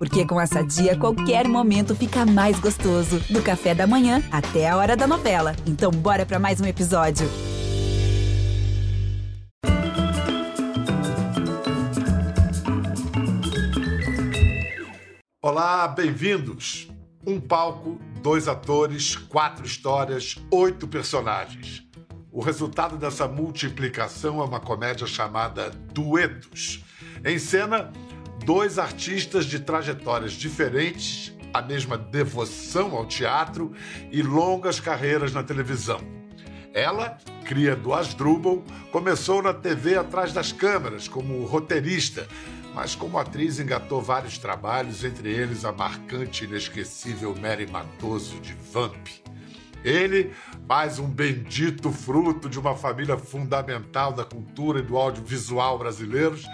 Porque com a Sadia, qualquer momento fica mais gostoso. Do café da manhã até a hora da novela. Então bora pra mais um episódio. Olá, bem-vindos. Um palco, 2 atores, 4 histórias, 8 personagens. O resultado dessa multiplicação é uma comédia chamada Duetos. Em cena, 2 artistas de trajetórias diferentes, a mesma devoção ao teatro e longas carreiras na televisão. Ela, cria do Asdrúbal, começou na TV atrás das câmeras como roteirista, mas como atriz engatou vários trabalhos, entre eles a marcante e inesquecível Mary Matoso de Vamp. Ele, mais um bendito fruto de uma família fundamental da cultura e do audiovisual brasileiros,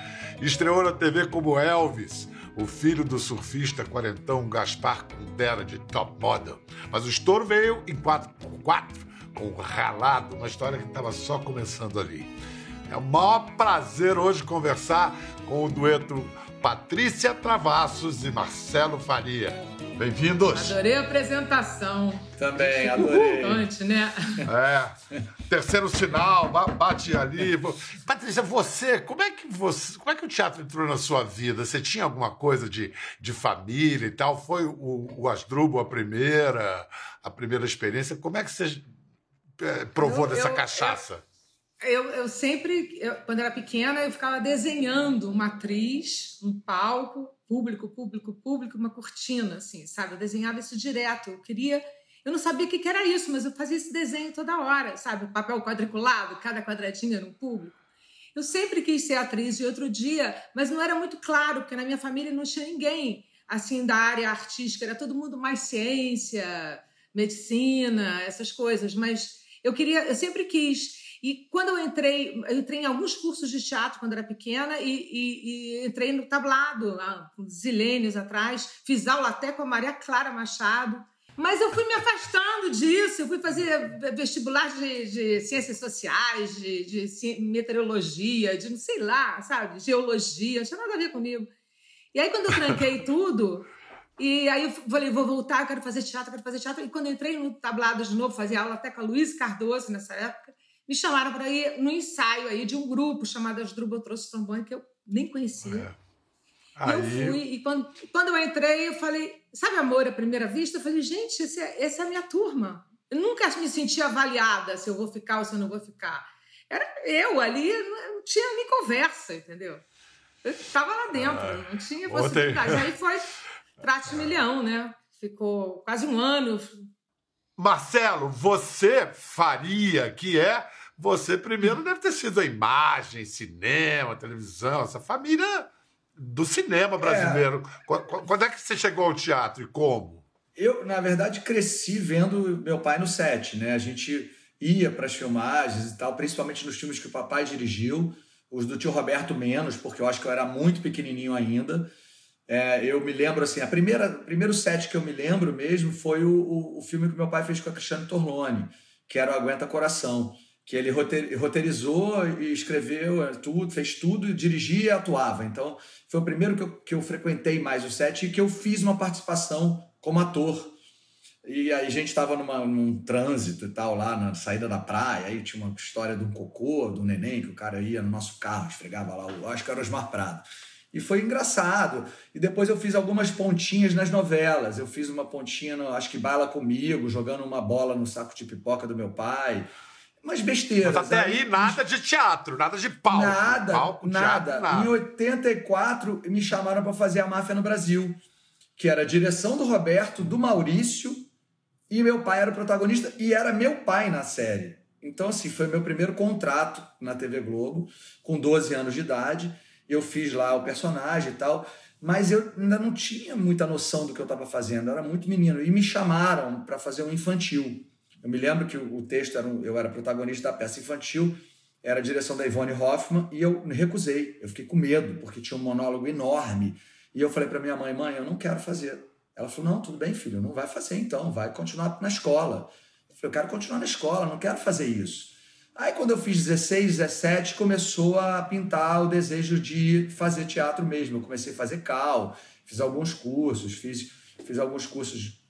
estreou na TV como Elvis, o filho do surfista quarentão Gaspar Cudera de Top Model. Mas o estouro veio em 4x4, com Ralado, uma história que estava só começando ali. É um maior prazer hoje conversar com o dueto Patrícia Travassos e Marcelo Faria. Bem-vindos! Adorei a apresentação. Também, adorei. Importante, né? É. Terceiro sinal, bate ali. Patrícia, como é que o teatro entrou na sua vida? Você tinha alguma coisa de família e tal? Foi o Asdrúbal a primeira experiência? Como é que você provou dessa cachaça? Eu sempre, quando era pequena, eu ficava desenhando uma atriz, um palco, público, público, público, uma cortina, assim, sabe? Eu desenhava isso direto, eu não sabia o que era isso, mas eu fazia esse desenho toda hora, sabe? Papel quadriculado, cada quadradinho era um público. Eu sempre quis ser atriz de outro dia, mas não era muito claro, porque na minha família não tinha ninguém, assim, da área artística, era todo mundo mais ciência, medicina, essas coisas, mas eu sempre quis. E quando eu entrei em alguns cursos de teatro quando era pequena e entrei no tablado, há zilênios atrás, fiz aula até com a Maria Clara Machado. Mas eu fui me afastando disso, eu fui fazer vestibular de ciências sociais, de meteorologia, de não sei lá, sabe, geologia, não tinha nada a ver comigo. E aí quando eu tranquei tudo, e aí eu falei, vou voltar, eu quero fazer teatro, E quando eu entrei no tablado de novo, fazia aula até com a Luísa Cardoso nessa época, me chamaram para ir no ensaio aí de um grupo chamado Asdrúbal Trouxe o Trombone, que eu nem conhecia. É. Aí... Eu fui, e quando eu entrei, eu falei, sabe amor à primeira vista? Eu falei, gente, essa é a minha turma. Eu nunca me senti avaliada se eu vou ficar ou se eu não vou ficar. Era eu ali, não tinha nem conversa, entendeu? Eu estava lá dentro, não tinha possibilidade. Ontem... Aí foi Trate Milhão, né? Ficou quase um ano... Marcelo, você faria, que é... Você primeiro deve ter sido a imagem, cinema, televisão, essa família do cinema brasileiro. Quando é que você chegou ao teatro e como? Eu, na verdade, cresci vendo meu pai no set, né? A gente ia para as filmagens e tal, principalmente nos filmes que o papai dirigiu, os do tio Roberto menos, porque eu acho que eu era muito pequenininho ainda. Eu me lembro, assim, o primeiro set que eu me lembro mesmo foi o filme que meu pai fez com a Cristiane Torlone, que era o Aguenta Coração, que ele roteirizou e escreveu tudo, fez tudo, dirigia e atuava. Então, foi o primeiro que eu frequentei mais o set e que eu fiz uma participação como ator. E aí a gente estava num trânsito e tal, lá na saída da praia, aí tinha uma história de um cocô, de um neném, que o cara ia no nosso carro, esfregava lá, acho que era o Osmar Prado. E foi engraçado. E depois eu fiz algumas pontinhas nas novelas. Eu fiz uma pontinha no Acho que Baila Comigo, jogando uma bola no saco de pipoca do meu pai. Umas besteiras. Mas até aí nada de teatro, nada de palco. Nada. Em 84 me chamaram para fazer A Máfia no Brasil, que era a direção do Roberto, do Maurício, e meu pai era o protagonista e era meu pai na série. Então, assim, foi meu primeiro contrato na TV Globo, com 12 anos de idade. Eu fiz lá o personagem e tal, mas eu ainda não tinha muita noção do que eu estava fazendo, eu era muito menino. E me chamaram para fazer um infantil. Eu me lembro que o texto, eu era protagonista da peça infantil, era a direção da Ivone Hoffman, e eu me recusei. Eu fiquei com medo, porque tinha um monólogo enorme. E eu falei para minha mãe, eu não quero fazer. Ela falou, não, tudo bem, filho, não vai fazer então, vai continuar na escola. Eu falei, eu quero continuar na escola, não quero fazer isso. Aí, quando eu fiz 16, 17, começou a pintar o desejo de fazer teatro mesmo. Eu comecei a fazer cal, Fiz alguns cursos, fiz alguns cursos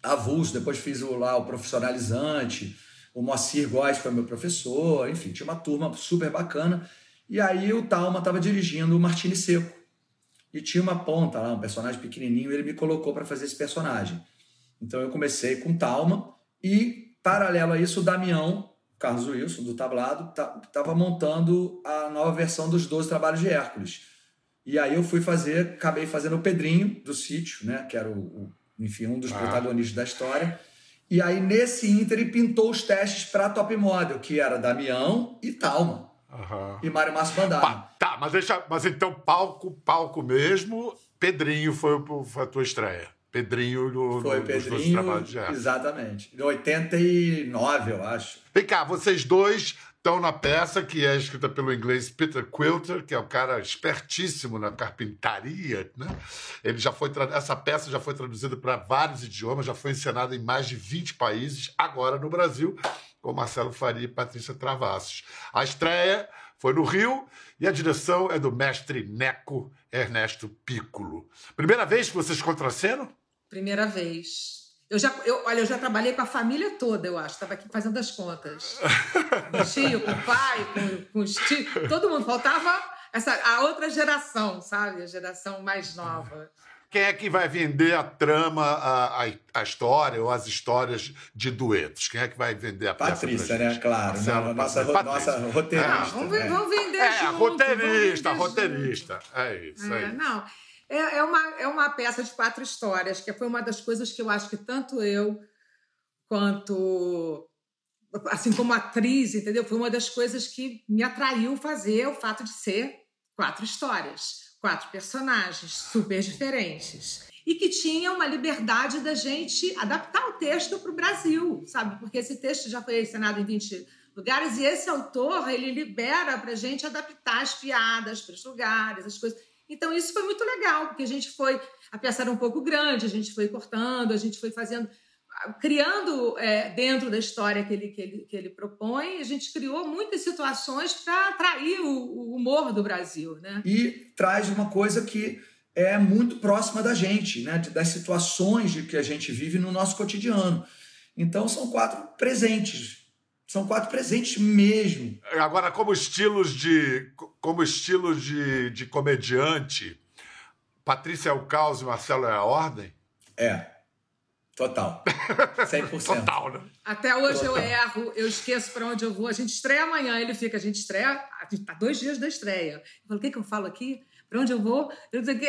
avulsos, depois fiz o profissionalizante, o Moacir Góes foi meu professor, enfim, tinha uma turma super bacana. E aí o Talma estava dirigindo o Martini Seco. E tinha uma ponta lá, um personagem pequenininho, ele me colocou para fazer esse personagem. Então eu comecei com Talma e, paralelo a isso, o Damião, Carlos Wilson, do Tablado, estava montando a nova versão dos 12 Trabalhos de Hércules. E aí eu fui fazer, acabei fazendo o Pedrinho, do Sítio, né? Que era enfim, um dos protagonistas da história. E aí, nesse ínter, ele pintou os testes para Top Model, que era Damião e Talma. Uhum. E Mário Márcio Bandara. Tá, mas então palco mesmo, Pedrinho foi a tua estreia. Pedrinho dos Trabalhos de Arte. Exatamente. Em 89, eu acho. Vem cá, vocês dois estão na peça que é escrita pelo inglês Peter Quilter, que é um cara espertíssimo na carpintaria, né? Ele já foi essa peça já foi traduzida para vários idiomas, já foi encenada em mais de 20 países, agora no Brasil, com Marcelo Faria e Patrícia Travassos. A estreia foi no Rio e a direção é do mestre Neco Ernesto Piccolo. Primeira vez que vocês contracenam? Primeira vez. Eu já trabalhei com a família toda, eu acho. Estava aqui fazendo as contas. Com o tio, com o pai, com os tios. Todo mundo. Faltava a outra geração, sabe? A geração mais nova. Quem é que vai vender a trama, a história ou as histórias de Duetos? Quem é que vai vender a peça? Patrícia, né? Claro. Nossa roteirista. Ah, vamos vender junto. Roteirista. É isso, aí. Não. É uma peça de 4 histórias, que foi uma das coisas que eu acho que tanto eu quanto, assim, como atriz, entendeu? Foi uma das coisas que me atraiu fazer o fato de ser 4 histórias, 4 personagens super diferentes. E que tinha uma liberdade da gente adaptar o texto para o Brasil, sabe? Porque esse texto já foi encenado em 20 lugares e esse autor, ele libera para a gente adaptar as piadas para os lugares, as coisas. Então, isso foi muito legal, porque a peça era um pouco grande, a gente foi cortando, a gente foi fazendo, criando dentro da história que ele propõe, a gente criou muitas situações para atrair o humor do Brasil, né? E traz uma coisa que é muito próxima da gente, né? Das situações que a gente vive no nosso cotidiano. Então, são 4 presentes. São 4 presentes mesmo. Agora, como estilos de comediante, Patrícia é o caos e Marcelo é a ordem? É. Total. 100%. Total, né? Até hoje total. Eu erro, eu esqueço para onde eu vou. A gente estreia amanhã, a gente tá 2 dias da estreia. Eu falo, o que que eu falo aqui? Para onde eu vou? Eu não sei o que...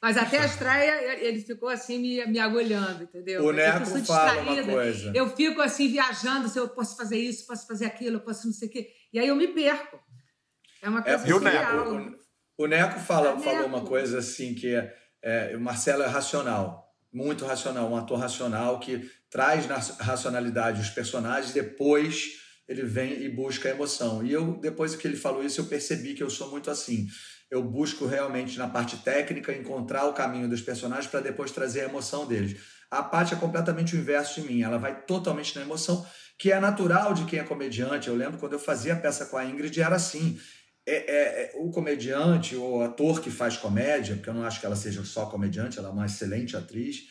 Mas até a estreia, ele ficou assim me agulhando, entendeu? O Neco fala uma coisa. Eu fico assim viajando, se eu posso fazer isso, posso fazer aquilo, eu posso não sei o quê. E aí eu me perco. É uma coisa surreal. O Neco falou uma coisa assim, que o Marcelo é racional, muito racional, um ator racional que traz na racionalidade os personagens, depois ele vem e busca a emoção. E eu, depois que ele falou isso, eu percebi que eu sou muito assim. Eu busco realmente, na parte técnica, encontrar o caminho dos personagens para depois trazer a emoção deles. A Paty é completamente o inverso de mim. Ela vai totalmente na emoção, que é natural de quem é comediante. Eu lembro quando eu fazia a peça com a Ingrid, era assim. O comediante, o ator que faz comédia, porque eu não acho que ela seja só comediante, ela é uma excelente atriz,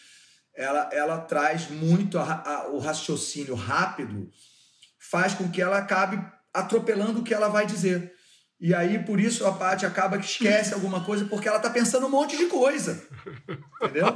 ela traz muito o raciocínio rápido, faz com que ela acabe atropelando o que ela vai dizer. E aí, por isso, a Paty acaba que esquece alguma coisa, porque ela tá pensando um monte de coisa. Entendeu?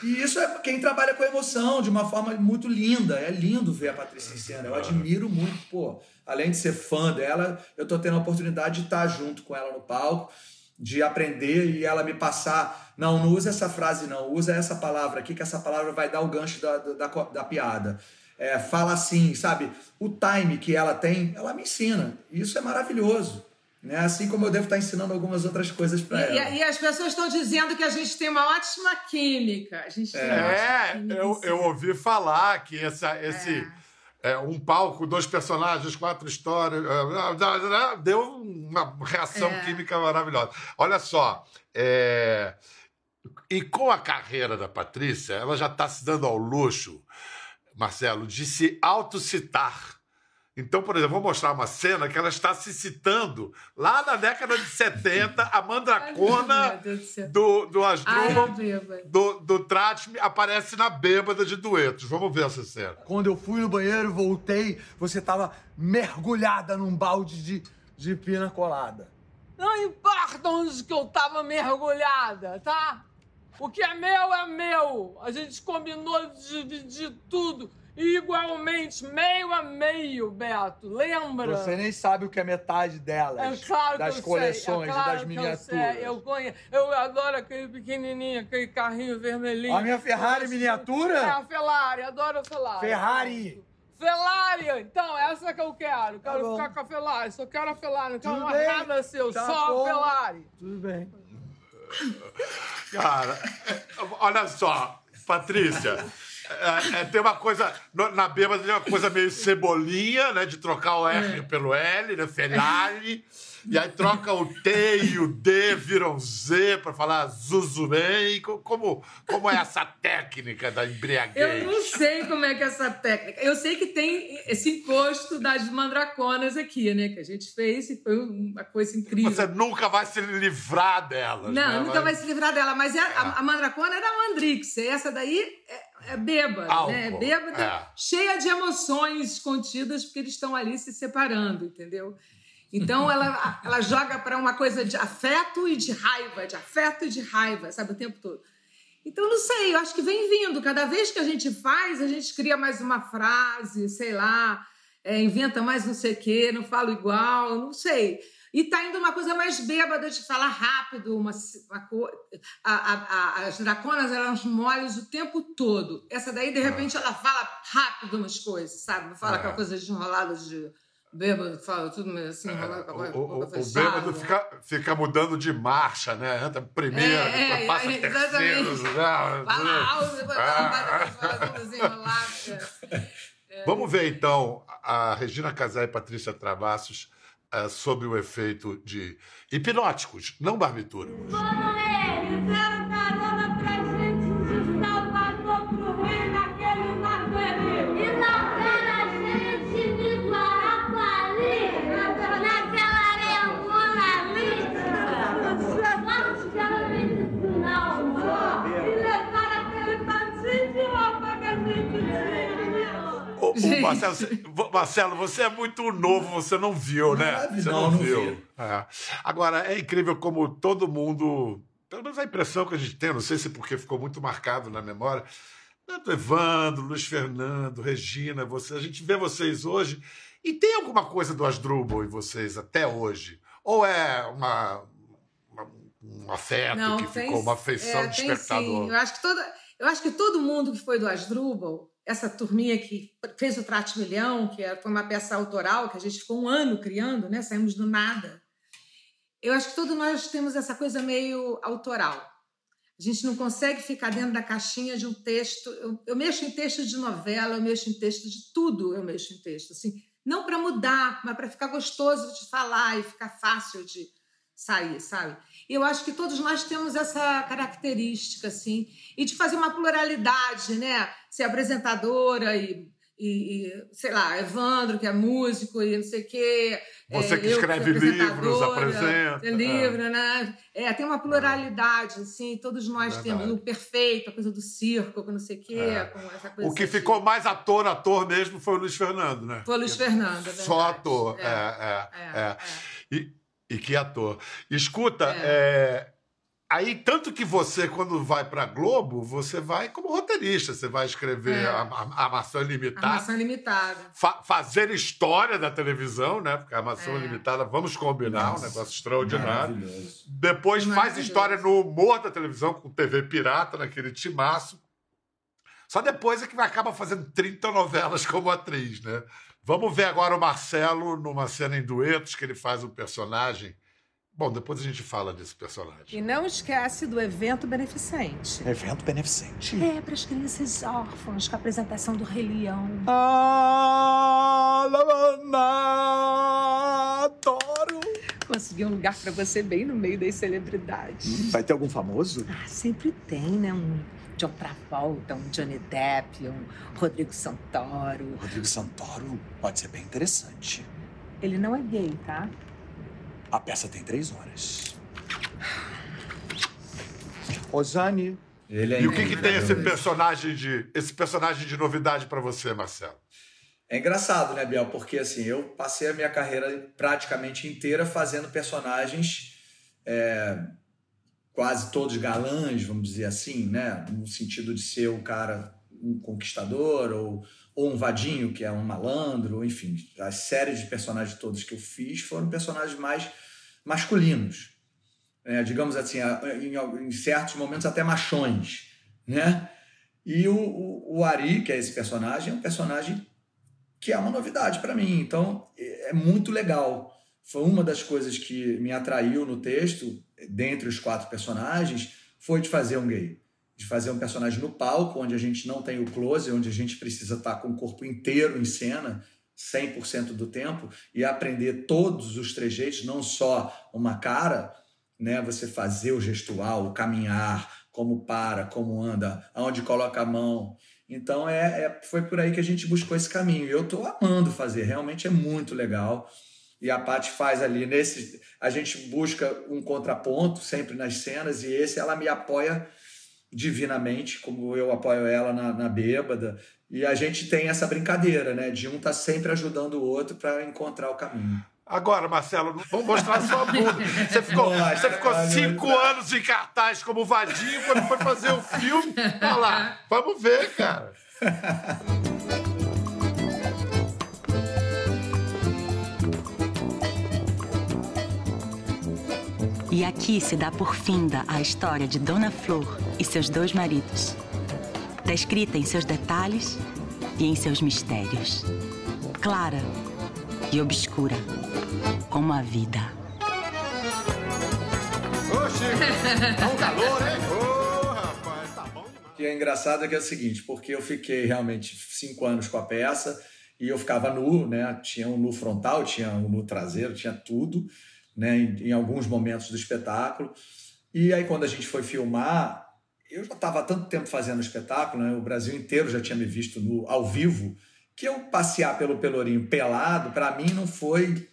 E isso é quem trabalha com emoção, de uma forma muito linda. É lindo ver a Patrícia em cena. Eu admiro muito, pô. Além de ser fã dela, eu tô tendo a oportunidade de estar junto com ela no palco, de aprender e ela me passar... Não usa essa frase, não. Usa essa palavra aqui, que essa palavra vai dar o gancho da piada. Fala assim, sabe? O time que ela tem, ela me ensina. Isso é maravilhoso, né? Assim como eu devo estar ensinando algumas outras coisas para ela. E as pessoas estão dizendo que a gente tem uma ótima química. A gente tem uma ótima química. Eu ouvi falar que um palco, 2 personagens, 4 histórias... Deu uma reação química maravilhosa. Olha só, e com a carreira da Patrícia, ela já está se dando ao luxo, Marcelo, de se autocitar Então, por exemplo, vou mostrar uma cena que ela está se citando lá na década de 70, a mandracona do Asdrúbal, do Trate, aparece na Bêbada de Duetos. Vamos ver essa cena. Quando eu fui no banheiro, voltei, você estava mergulhada num balde de pina colada. Não importa onde que eu estava mergulhada, tá? O que é meu é meu. A gente combinou de dividir tudo. Igualmente, meio a meio, Beto, lembra? Você nem sabe o que é metade delas, claro, das coleções, das miniaturas. Eu adoro aquele pequenininho, aquele carrinho vermelhinho. A minha Ferrari miniatura? É, a Ferrari, adoro a Ferrari. Ferrari! Ferrari! Então, essa que eu quero. Quero ficar com a Ferrari, só quero a Ferrari, não quero mais nada seu, só a Ferrari. Tudo bem. Cara, olha só, Patrícia... tem uma coisa, na Bêbada tem uma coisa meio Cebolinha, né? De trocar o R pelo L, né? Ferrari. E aí troca o T e o D, viram Z pra falar Zuzurei. Como é essa técnica da embriaguez? Eu não sei como é que é essa técnica. Eu sei que tem esse encosto das mandraconas aqui, né? Que a gente fez e foi uma coisa incrível. Você nunca vai se livrar delas. Não, né? Nunca vai se livrar dela. Mas a mandracona era a Mandrix. Essa daí... É bêbada, álcool, né? É bêbada, cheia de emoções contidas, porque eles estão ali se separando, entendeu? Então, ela joga para uma coisa de afeto e de raiva, sabe, o tempo todo. Então, não sei, eu acho que vem vindo. Cada vez que a gente faz, a gente cria mais uma frase, sei lá, inventa mais não sei o quê, não falo igual, não sei. E tá indo uma coisa mais bêbada de falar rápido, as draconas, elas moles o tempo todo. Essa daí, de repente, ela fala rápido umas coisas, sabe? Não fala aquela coisa desenrolada de bêbado, fala tudo meio assim, enrolado com a boca fechada. O bêbado fica mudando de marcha, né? Entra primeiro, passa terceiro. Fala alto, fala tudo desenrolado. Vamos ver, então, a Regina Casé e Patrícia Travassos sob o efeito de hipnóticos, não barbitura. Dona Meire, quero dar dona pra gente justa o batom pro ruim naquele maconheiro. E lançar a gente de Guaraquari, naquela areia ali. Vamos pela medicinal, amor. E levar aquele patinho de roupa que a gente tinha. Marcelo, você é muito novo, você não viu, né? Você não viu. É. Agora, é incrível como todo mundo... Pelo menos a impressão que a gente tem, não sei se porque ficou muito marcado na memória, tanto Evandro, Luiz Fernando, Regina, você, a gente vê vocês hoje e tem alguma coisa do Asdrúbal em vocês até hoje? Ou é um afeto que ficou, uma afeição de espectador? Sim. Eu acho que todo mundo que foi do Asdrúbal... Essa turminha que fez o Trate Milhão, que foi uma peça autoral que a gente ficou um ano criando, né? Saímos do nada. Eu acho que todos nós temos essa coisa meio autoral. A gente não consegue ficar dentro da caixinha de um texto. Eu mexo em texto de novela, eu mexo em texto de tudo, eu mexo em texto. Assim, não para mudar, mas para ficar gostoso de falar e ficar fácil de sair, sabe? E eu acho que todos nós temos essa característica, assim, e de fazer uma pluralidade, né? Ser apresentadora e sei lá, Evandro, que é músico e não sei o quê. Você que escreve livros, apresenta. Livro, né? Tem uma pluralidade, assim, todos nós temos o perfeito, a coisa do circo, com não sei o quê. Com essa coisa o que assim. Ficou mais ator mesmo foi o Luiz Fernando, né? Foi o Luiz Fernando, é verdade. Só ator, E que ator. Escuta, aí tanto que você, quando vai para Globo, você vai como roteirista, você vai escrever a Maçã Limitada. A Maçã Limitada. Fazer história da televisão, né? Porque a Maçã Limitada, vamos combinar, um negócio extraordinário. Depois faz história no humor da televisão, com TV Pirata, naquele timaço. Só depois é que acaba fazendo 30 novelas como atriz, né? Vamos ver agora o Marcelo numa cena em Duetos, que ele faz um personagem. Bom, depois a gente fala desse personagem. E não esquece do evento beneficente. Evento beneficente? É, para as crianças órfãs, com a apresentação do Rei Leão. Ah, adoro! Com as conseguir um lugar para você bem no meio das celebridades. Vai ter algum famoso? Ah, sempre tem, né? Um John Travolta, um Johnny Depp, um Rodrigo Santoro. Rodrigo Santoro pode ser bem interessante. Ele não é gay, tá? A peça tem 3 horas. Osane. E o que tem esse personagem de novidade pra você, Marcelo? É engraçado, né, Biel? Porque, assim, eu passei a minha carreira praticamente inteira fazendo personagens quase todos galãs, vamos dizer assim, né? No sentido de ser o cara, um conquistador ou um vadinho, que é um malandro, enfim. A série de personagens todas que eu fiz foram personagens mais masculinos. Digamos assim, em certos momentos até machões, né? E o Ari, que é esse personagem, é um personagem que é uma novidade para mim, então é muito legal. Foi uma das coisas que me atraiu no texto, dentre os 4 personagens, foi de fazer um gay, de fazer um personagem no palco, onde a gente não tem o close, onde a gente precisa estar com o corpo inteiro em cena, 100% do tempo, e aprender todos os trejeitos, não só uma cara, né? Você fazer o gestual, o caminhar, como para, como anda, aonde coloca a mão. Então foi por aí que a gente buscou esse caminho. E eu estou amando fazer, realmente é muito legal. E a Paty faz ali nesse... A gente busca um contraponto sempre nas cenas, e ela me apoia divinamente, como eu apoio ela na Bêbada. E a gente tem essa brincadeira, né? De um tá sempre ajudando o outro para encontrar o caminho. Agora, Marcelo, vou mostrar sua bunda. Você ficou 5 anos em cartaz como vadinho quando foi fazer o filme. Olha lá, vamos ver, cara. E aqui se dá por finda a história de Dona Flor e seus 2 maridos, descrita em seus detalhes e em seus mistérios. Clara e obscura, como a vida. Oxi, tá um calor, hein? Ô, rapaz, tá bom demais. E é engraçado é o seguinte, porque eu fiquei realmente 5 anos com a peça e eu ficava nu, né? Tinha um nu frontal, tinha um nu traseiro, tinha tudo, né? Em alguns momentos do espetáculo. E aí, quando a gente foi filmar, eu já estava há tanto tempo fazendo espetáculo, né? O Brasil inteiro já tinha me visto nu ao vivo, que eu passear pelo Pelourinho pelado, para mim não foi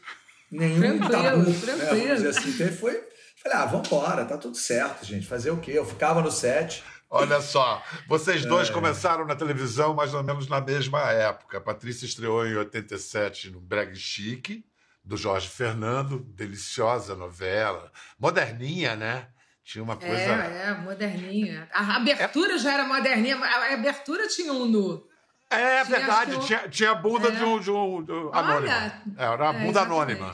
nenhum tabu. Né? Vamos dizer assim, falei, ah, vambora, tá tudo certo, gente, fazer o quê? Eu ficava no set. Olha só, vocês dois começaram na televisão mais ou menos na mesma época. A Patrícia estreou em 87 no Brega Chique, do Jorge Fernando, deliciosa novela, moderninha, né? Tinha uma coisa... moderninha. A abertura já era moderninha, a abertura tinha um nu. É verdade, tinha a bunda de um anônimo. Era a bunda anônima.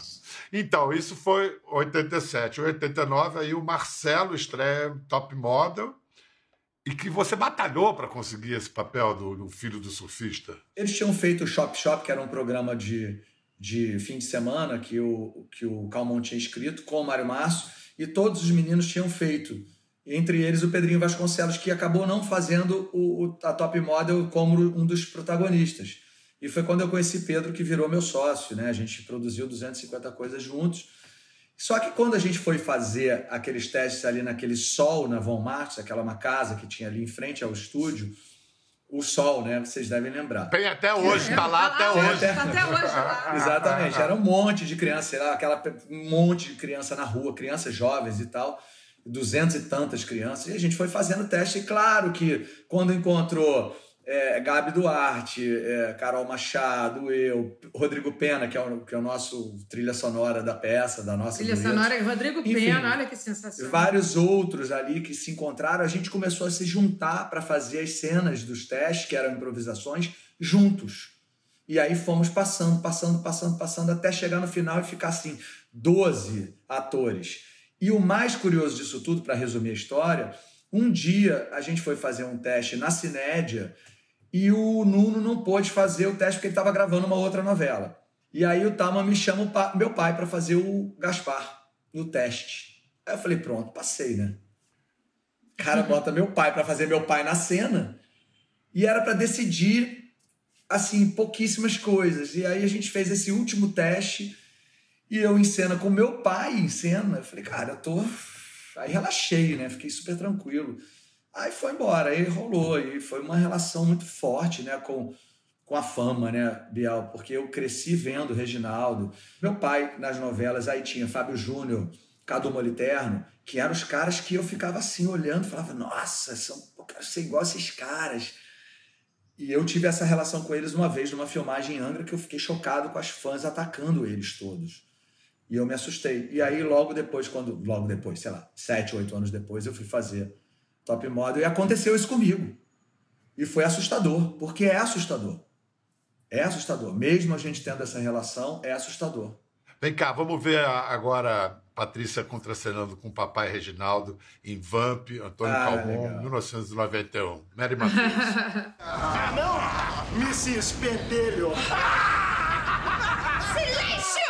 Então, isso foi 87. Em 89, aí o Marcelo estreia Top Model, e que você batalhou para conseguir esse papel do Filho do Surfista. Eles tinham feito o Shop Shop, que era um programa de fim de semana que o Calmon tinha escrito com o Mário Márcio, e todos os meninos tinham feito. Entre eles, o Pedrinho Vasconcelos, que acabou não fazendo a Top Model como um dos protagonistas. E foi quando eu conheci Pedro, que virou meu sócio, né? A gente produziu 250 coisas juntos. Só que quando a gente foi fazer aqueles testes ali naquele sol, na Von Martins, aquela uma casa que tinha ali em frente ao estúdio, o sol, né? Vocês devem lembrar. Tem até hoje, tá lá até hoje. Tá até hoje lá. Exatamente. Era um monte de criança, sei lá, um monte de criança na rua, crianças jovens e tal. 200 e tantas crianças, e a gente foi fazendo teste, e claro que quando encontrou Gabi Duarte, Carol Machado, eu, Rodrigo Pena, que é o nosso trilha sonora da peça, da nossa trilha sonora, e Rodrigo Pena, olha que sensacional. Vários outros ali que se encontraram, a gente começou a se juntar para fazer as cenas dos testes, que eram improvisações, juntos. E aí fomos passando, até chegar no final e ficar assim, 12 atores. E o mais curioso disso tudo, para resumir a história, um dia a gente foi fazer um teste na Cinédia e o Nuno não pôde fazer o teste porque ele estava gravando uma outra novela. E aí o Talma me chama meu pai para fazer o Gaspar no teste. Aí eu falei, pronto, passei, né? O cara bota meu pai para fazer meu pai na cena, e era para decidir, assim, pouquíssimas coisas. E aí a gente fez esse último teste. E eu em cena com meu pai em cena. Eu falei, cara, eu tô... Aí relaxei, né? Fiquei super tranquilo. Aí foi embora, aí rolou. E foi uma relação muito forte, né? Com a fama, né, Bial? Porque eu cresci vendo Reginaldo. Meu pai, nas novelas, aí tinha Fábio Júnior, Cadu Moliterno, que eram os caras que eu ficava assim, olhando, falava, nossa, eu quero ser igual a esses caras. E eu tive essa relação com eles uma vez, numa filmagem em Angra, que eu fiquei chocado com as fãs atacando eles todos. E eu me assustei. E aí, logo depois, sei lá, 7, 8 anos depois, eu fui fazer Top Model. E aconteceu isso comigo. E foi assustador, porque é assustador. É assustador. Mesmo a gente tendo essa relação, é assustador. Vem cá, vamos ver agora Patrícia contracenando com o papai Reginaldo em Vamp, Antônio Calmon, legal. 1991. Mary Matoso. Ah, não! Mrs. Pentelho! Silêncio!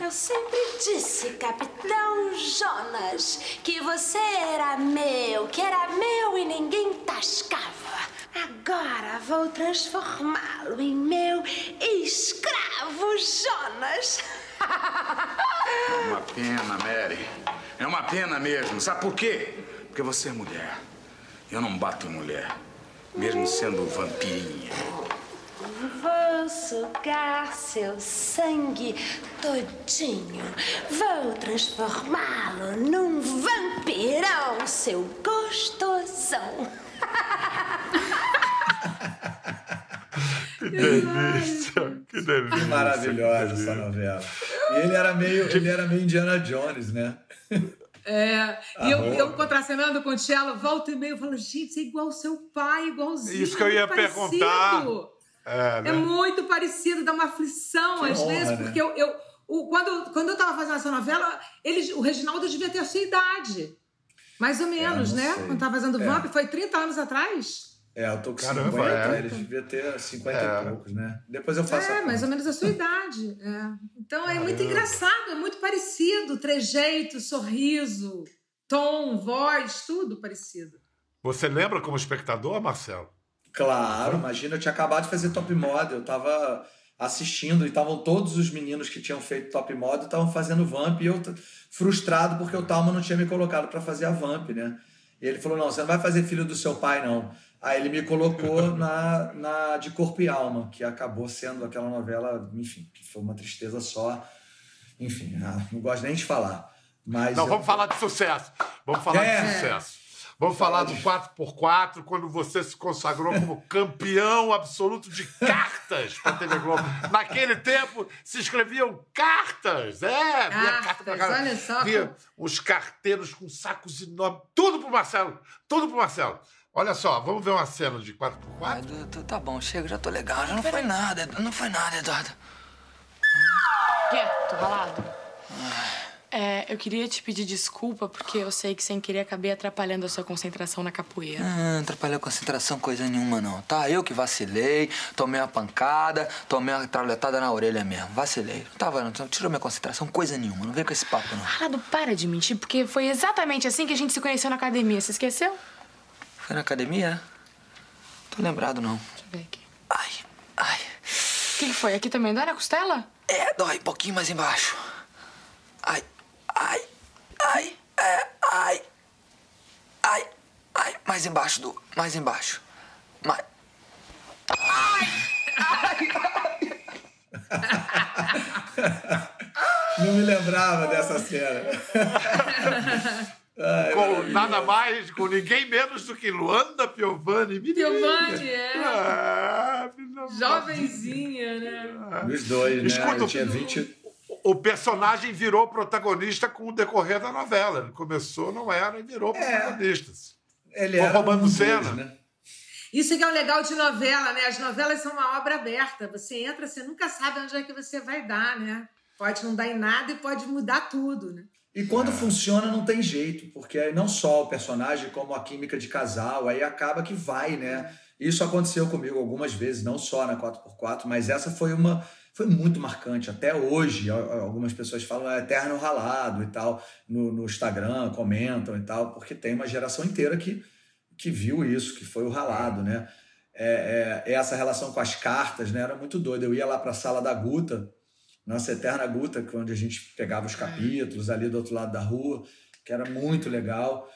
Eu sempre disse, Capitão Jonas, que você era meu, e ninguém tascava. Agora vou transformá-lo em meu escravo, Jonas. É uma pena, Mary. É uma pena mesmo. Sabe por quê? Porque você é mulher. Eu não bato em mulher, mesmo sendo vampirinha. Vou sugar seu sangue todinho. Vou transformá-lo num vampirão, seu gostosão. Que delícia, que delícia. Maravilhosa essa novela. E ele era meio Indiana Jones, né? É, e eu contracenando com o Cello, volta e meia, eu falo, gente, você é igual ao seu pai, igualzinho. Isso que eu ia perguntar. É, né? É muito parecido, dá uma aflição que às vezes, né? Porque quando eu tava fazendo essa novela, o Reginaldo devia ter a sua idade. Mais ou menos, né? Sei. Quando tava fazendo Vamp, foi 30 anos atrás. É, eu tô com 50, ele devia ter 50 e poucos, né? Depois eu faço mais ou menos a sua idade. É. Então é muito engraçado, é muito parecido. Trejeito, sorriso, tom, voz, tudo parecido. Você lembra como espectador, Marcelo? Claro, imagina, eu tinha acabado de fazer Top Model, eu tava assistindo e estavam todos os meninos que tinham feito Top Model estavam fazendo Vamp e eu frustrado porque o Talma não tinha me colocado para fazer a Vamp, né? E ele falou, não, você não vai fazer filho do seu pai, não. Aí ele me colocou na De Corpo e Alma, que acabou sendo aquela novela, enfim, que foi uma tristeza só. Enfim, não gosto nem de falar. Mas não, vamos falar de sucesso. Vamos falar de sucesso. Vamos falar do 4x4, quando você se consagrou como campeão absoluto de cartas para a TV Globo. Naquele tempo, se escreviam cartas. Olha só. Via os carteiros com sacos enormes. Tudo pro Marcelo. Tudo pro Marcelo. Olha só, vamos ver uma cena de 4x4? Tá bom, chega, já tô legal. Já não foi nada. Não foi nada, Eduardo. Quieto, Ralado. Eu queria te pedir desculpa, porque eu sei que sem querer acabei atrapalhando a sua concentração na capoeira. Não atrapalhou a concentração coisa nenhuma, não, tá? Eu que vacilei, tomei uma pancada, tomei uma tralhetada na orelha mesmo. Vacilei. Não tirou minha concentração coisa nenhuma. Não vem com esse papo, não. Ralado, para de mentir, porque foi exatamente assim que a gente se conheceu na academia. Você esqueceu? Foi na academia? Tô lembrado, não. Deixa eu ver aqui. Ai. O que foi? Aqui também dói na costela? É, dói. Um pouquinho mais embaixo. Ai. Mais embaixo, do. Mais embaixo. Mais... Não me lembrava dessa cena. Com nada mais, com ninguém menos do que Luanda Piovani. Piovani, jovenzinha, né? Os dois, né? Escuta, eu tinha 20... O personagem virou protagonista com o decorrer da novela. Ele começou, não era, e virou protagonista. Ele era roubando cena. Né? Isso que é o legal de novela, né? As novelas são uma obra aberta. Você entra, você nunca sabe onde é que você vai dar, né? Pode não dar em nada e pode mudar tudo, né? E quando funciona, não tem jeito, porque aí não só o personagem, como a química de casal, aí acaba que vai, né? Isso aconteceu comigo algumas vezes, não só na 4x4, mas essa foi uma... Foi muito marcante. Até hoje, algumas pessoas falam eterno ralado e tal, no Instagram, comentam e tal, porque tem uma geração inteira que viu isso, que foi o ralado, né? Essa relação com as cartas, né? Era muito doida. Eu ia lá para a sala da Guta nossa eterna Guta, que é onde a gente pegava os capítulos ali do outro lado da rua, que era muito legal.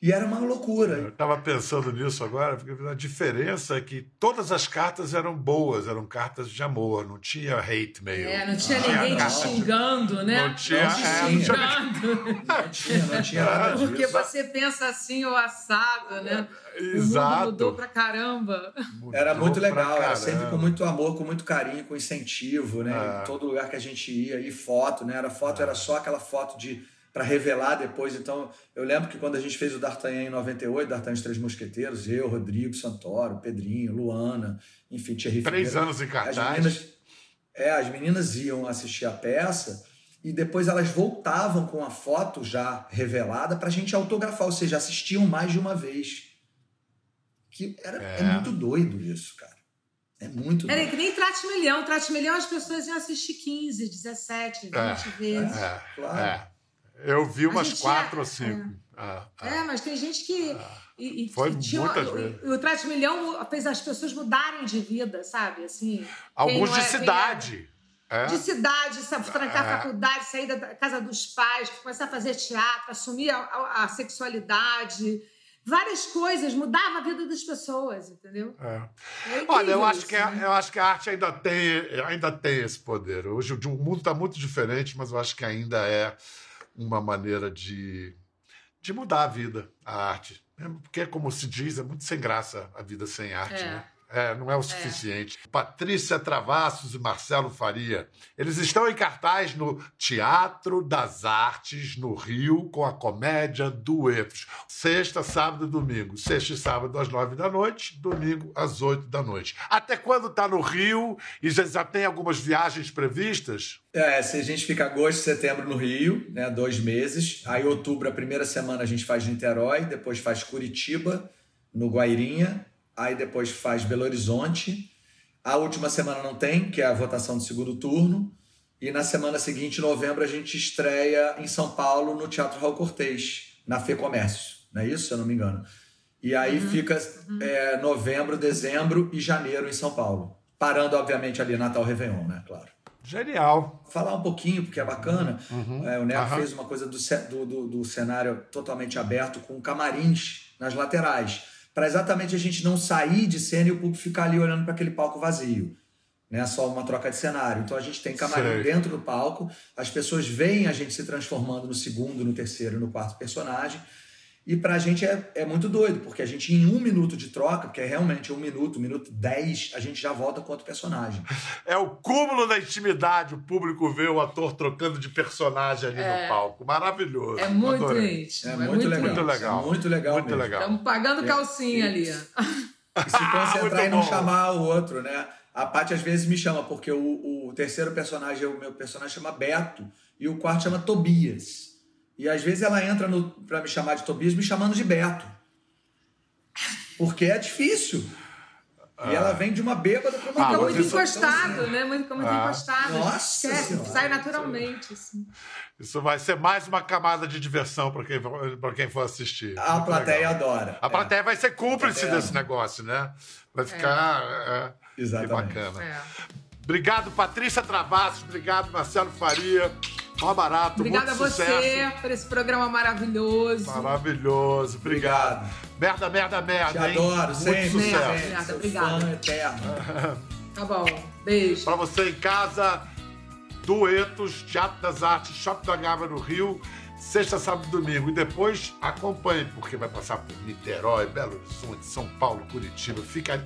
E era uma loucura. Eu estava pensando nisso agora, porque a diferença é que todas as cartas eram boas, eram cartas de amor, não tinha hate mail. É, não tinha ninguém te xingando, né? Não tinha nada disso. Porque você pensa assim, ou assado, né? Exato. O mundo mudou pra caramba. Era muito legal, era sempre com muito amor, com muito carinho, com incentivo, né? Em todo lugar que a gente ia, e foto, né? Era foto, era só aquela foto de... para revelar depois. Então, eu lembro que quando a gente fez o D'Artagnan em 98, D'Artagnan dos Três Mosqueteiros, eu, Rodrigo, Santoro, Pedrinho, Luana, enfim, Thierry Figueira. 3 anos em cartaz. As meninas iam assistir a peça e depois elas voltavam com a foto já revelada para a gente autografar, ou seja, assistiam mais de uma vez. Que era, é muito doido isso, cara. É muito doido. Era que nem Trate Milhão. Trate Milhão as pessoas iam assistir 15, 17, 20 vezes. Claro. Eu vi umas 4 ou 5. Mas tem gente que... foi muitas vezes. O Trate Milhão fez as pessoas mudarem de vida, sabe? Assim, alguns de cidade. De cidade, trancar a faculdade, sair da casa dos pais, começar a fazer teatro, assumir a sexualidade... Várias coisas, mudava a vida das pessoas, entendeu? Olha, eu acho que a arte ainda tem esse poder. Hoje o mundo está muito diferente, mas eu acho que ainda é uma maneira de mudar a vida, a arte. Porque, como se diz, é muito sem graça a vida sem arte, né? Não é o suficiente. Patrícia Travassos e Marcelo Faria, eles estão em cartaz no Teatro das Artes, no Rio, com a comédia Duetos. Sexta, sábado e domingo. Sexta e sábado às 9 da noite, domingo às 8 da noite. Até quando está no Rio? E já tem algumas viagens previstas? Se a gente fica agosto, setembro no Rio, né, 2 meses. Aí, outubro, a primeira semana a gente faz Niterói, depois faz Curitiba, no Guairinha. Aí depois faz Belo Horizonte. A última semana não tem, que é a votação do segundo turno. E na semana seguinte, em novembro, a gente estreia em São Paulo, no Teatro Raul Cortez, na Fê Comércio. Não é isso, se eu não me engano? E aí fica novembro, dezembro e janeiro em São Paulo. Parando, obviamente, ali Natal Réveillon, né? Claro. Genial. Falar um pouquinho, porque é bacana. O Neo fez uma coisa do cenário totalmente aberto, com camarins nas laterais, para exatamente a gente não sair de cena e o público ficar ali olhando para aquele palco vazio, né? Só uma troca de cenário. Então a gente tem camarim dentro do palco, as pessoas veem a gente se transformando no segundo, no terceiro, no quarto personagem, e para a gente é muito doido, porque a gente em 1 minuto de troca, que é realmente 1 minuto, 1 minuto 10, a gente já volta com outro personagem. É o cúmulo da intimidade, o público vê o ator trocando de personagem ali no palco. Maravilhoso. É muito íntimo. É muito legal. Estamos pagando calcinha ali. E se concentrar e não chamar o outro, né? A Paty às vezes me chama, porque o terceiro personagem, o meu personagem, chama Beto, e o quarto chama Tobias. E às vezes ela entra para me chamar de Tobias, me chamando de Beto. Porque é difícil. E ela vem de uma bêbada para uma... muito encostado, né? Muito encostado. Nossa, sai naturalmente. Isso vai ser mais uma camada de diversão para quem for assistir. A plateia adora. A plateia vai ser cúmplice desse negócio, né? Vai ficar bacana. Obrigado, Patrícia Travassos. Obrigado, Marcelo Faria. Mó barato, obrigada muito sucesso. Obrigada a você por esse programa maravilhoso. Maravilhoso, obrigado. Merda, Te adoro, sempre. Muito sucesso. Merda, obrigada. Eterno. Tá bom, beijo. Pra você em casa, Duetos, Teatro das Artes, Shopping da Gávea no Rio, sexta, sábado e domingo. E depois acompanhe, porque vai passar por Niterói, Belo Horizonte, São Paulo, Curitiba.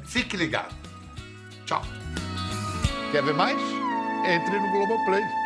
Fique ligado. Tchau. Quer ver mais? Entre no Globoplay.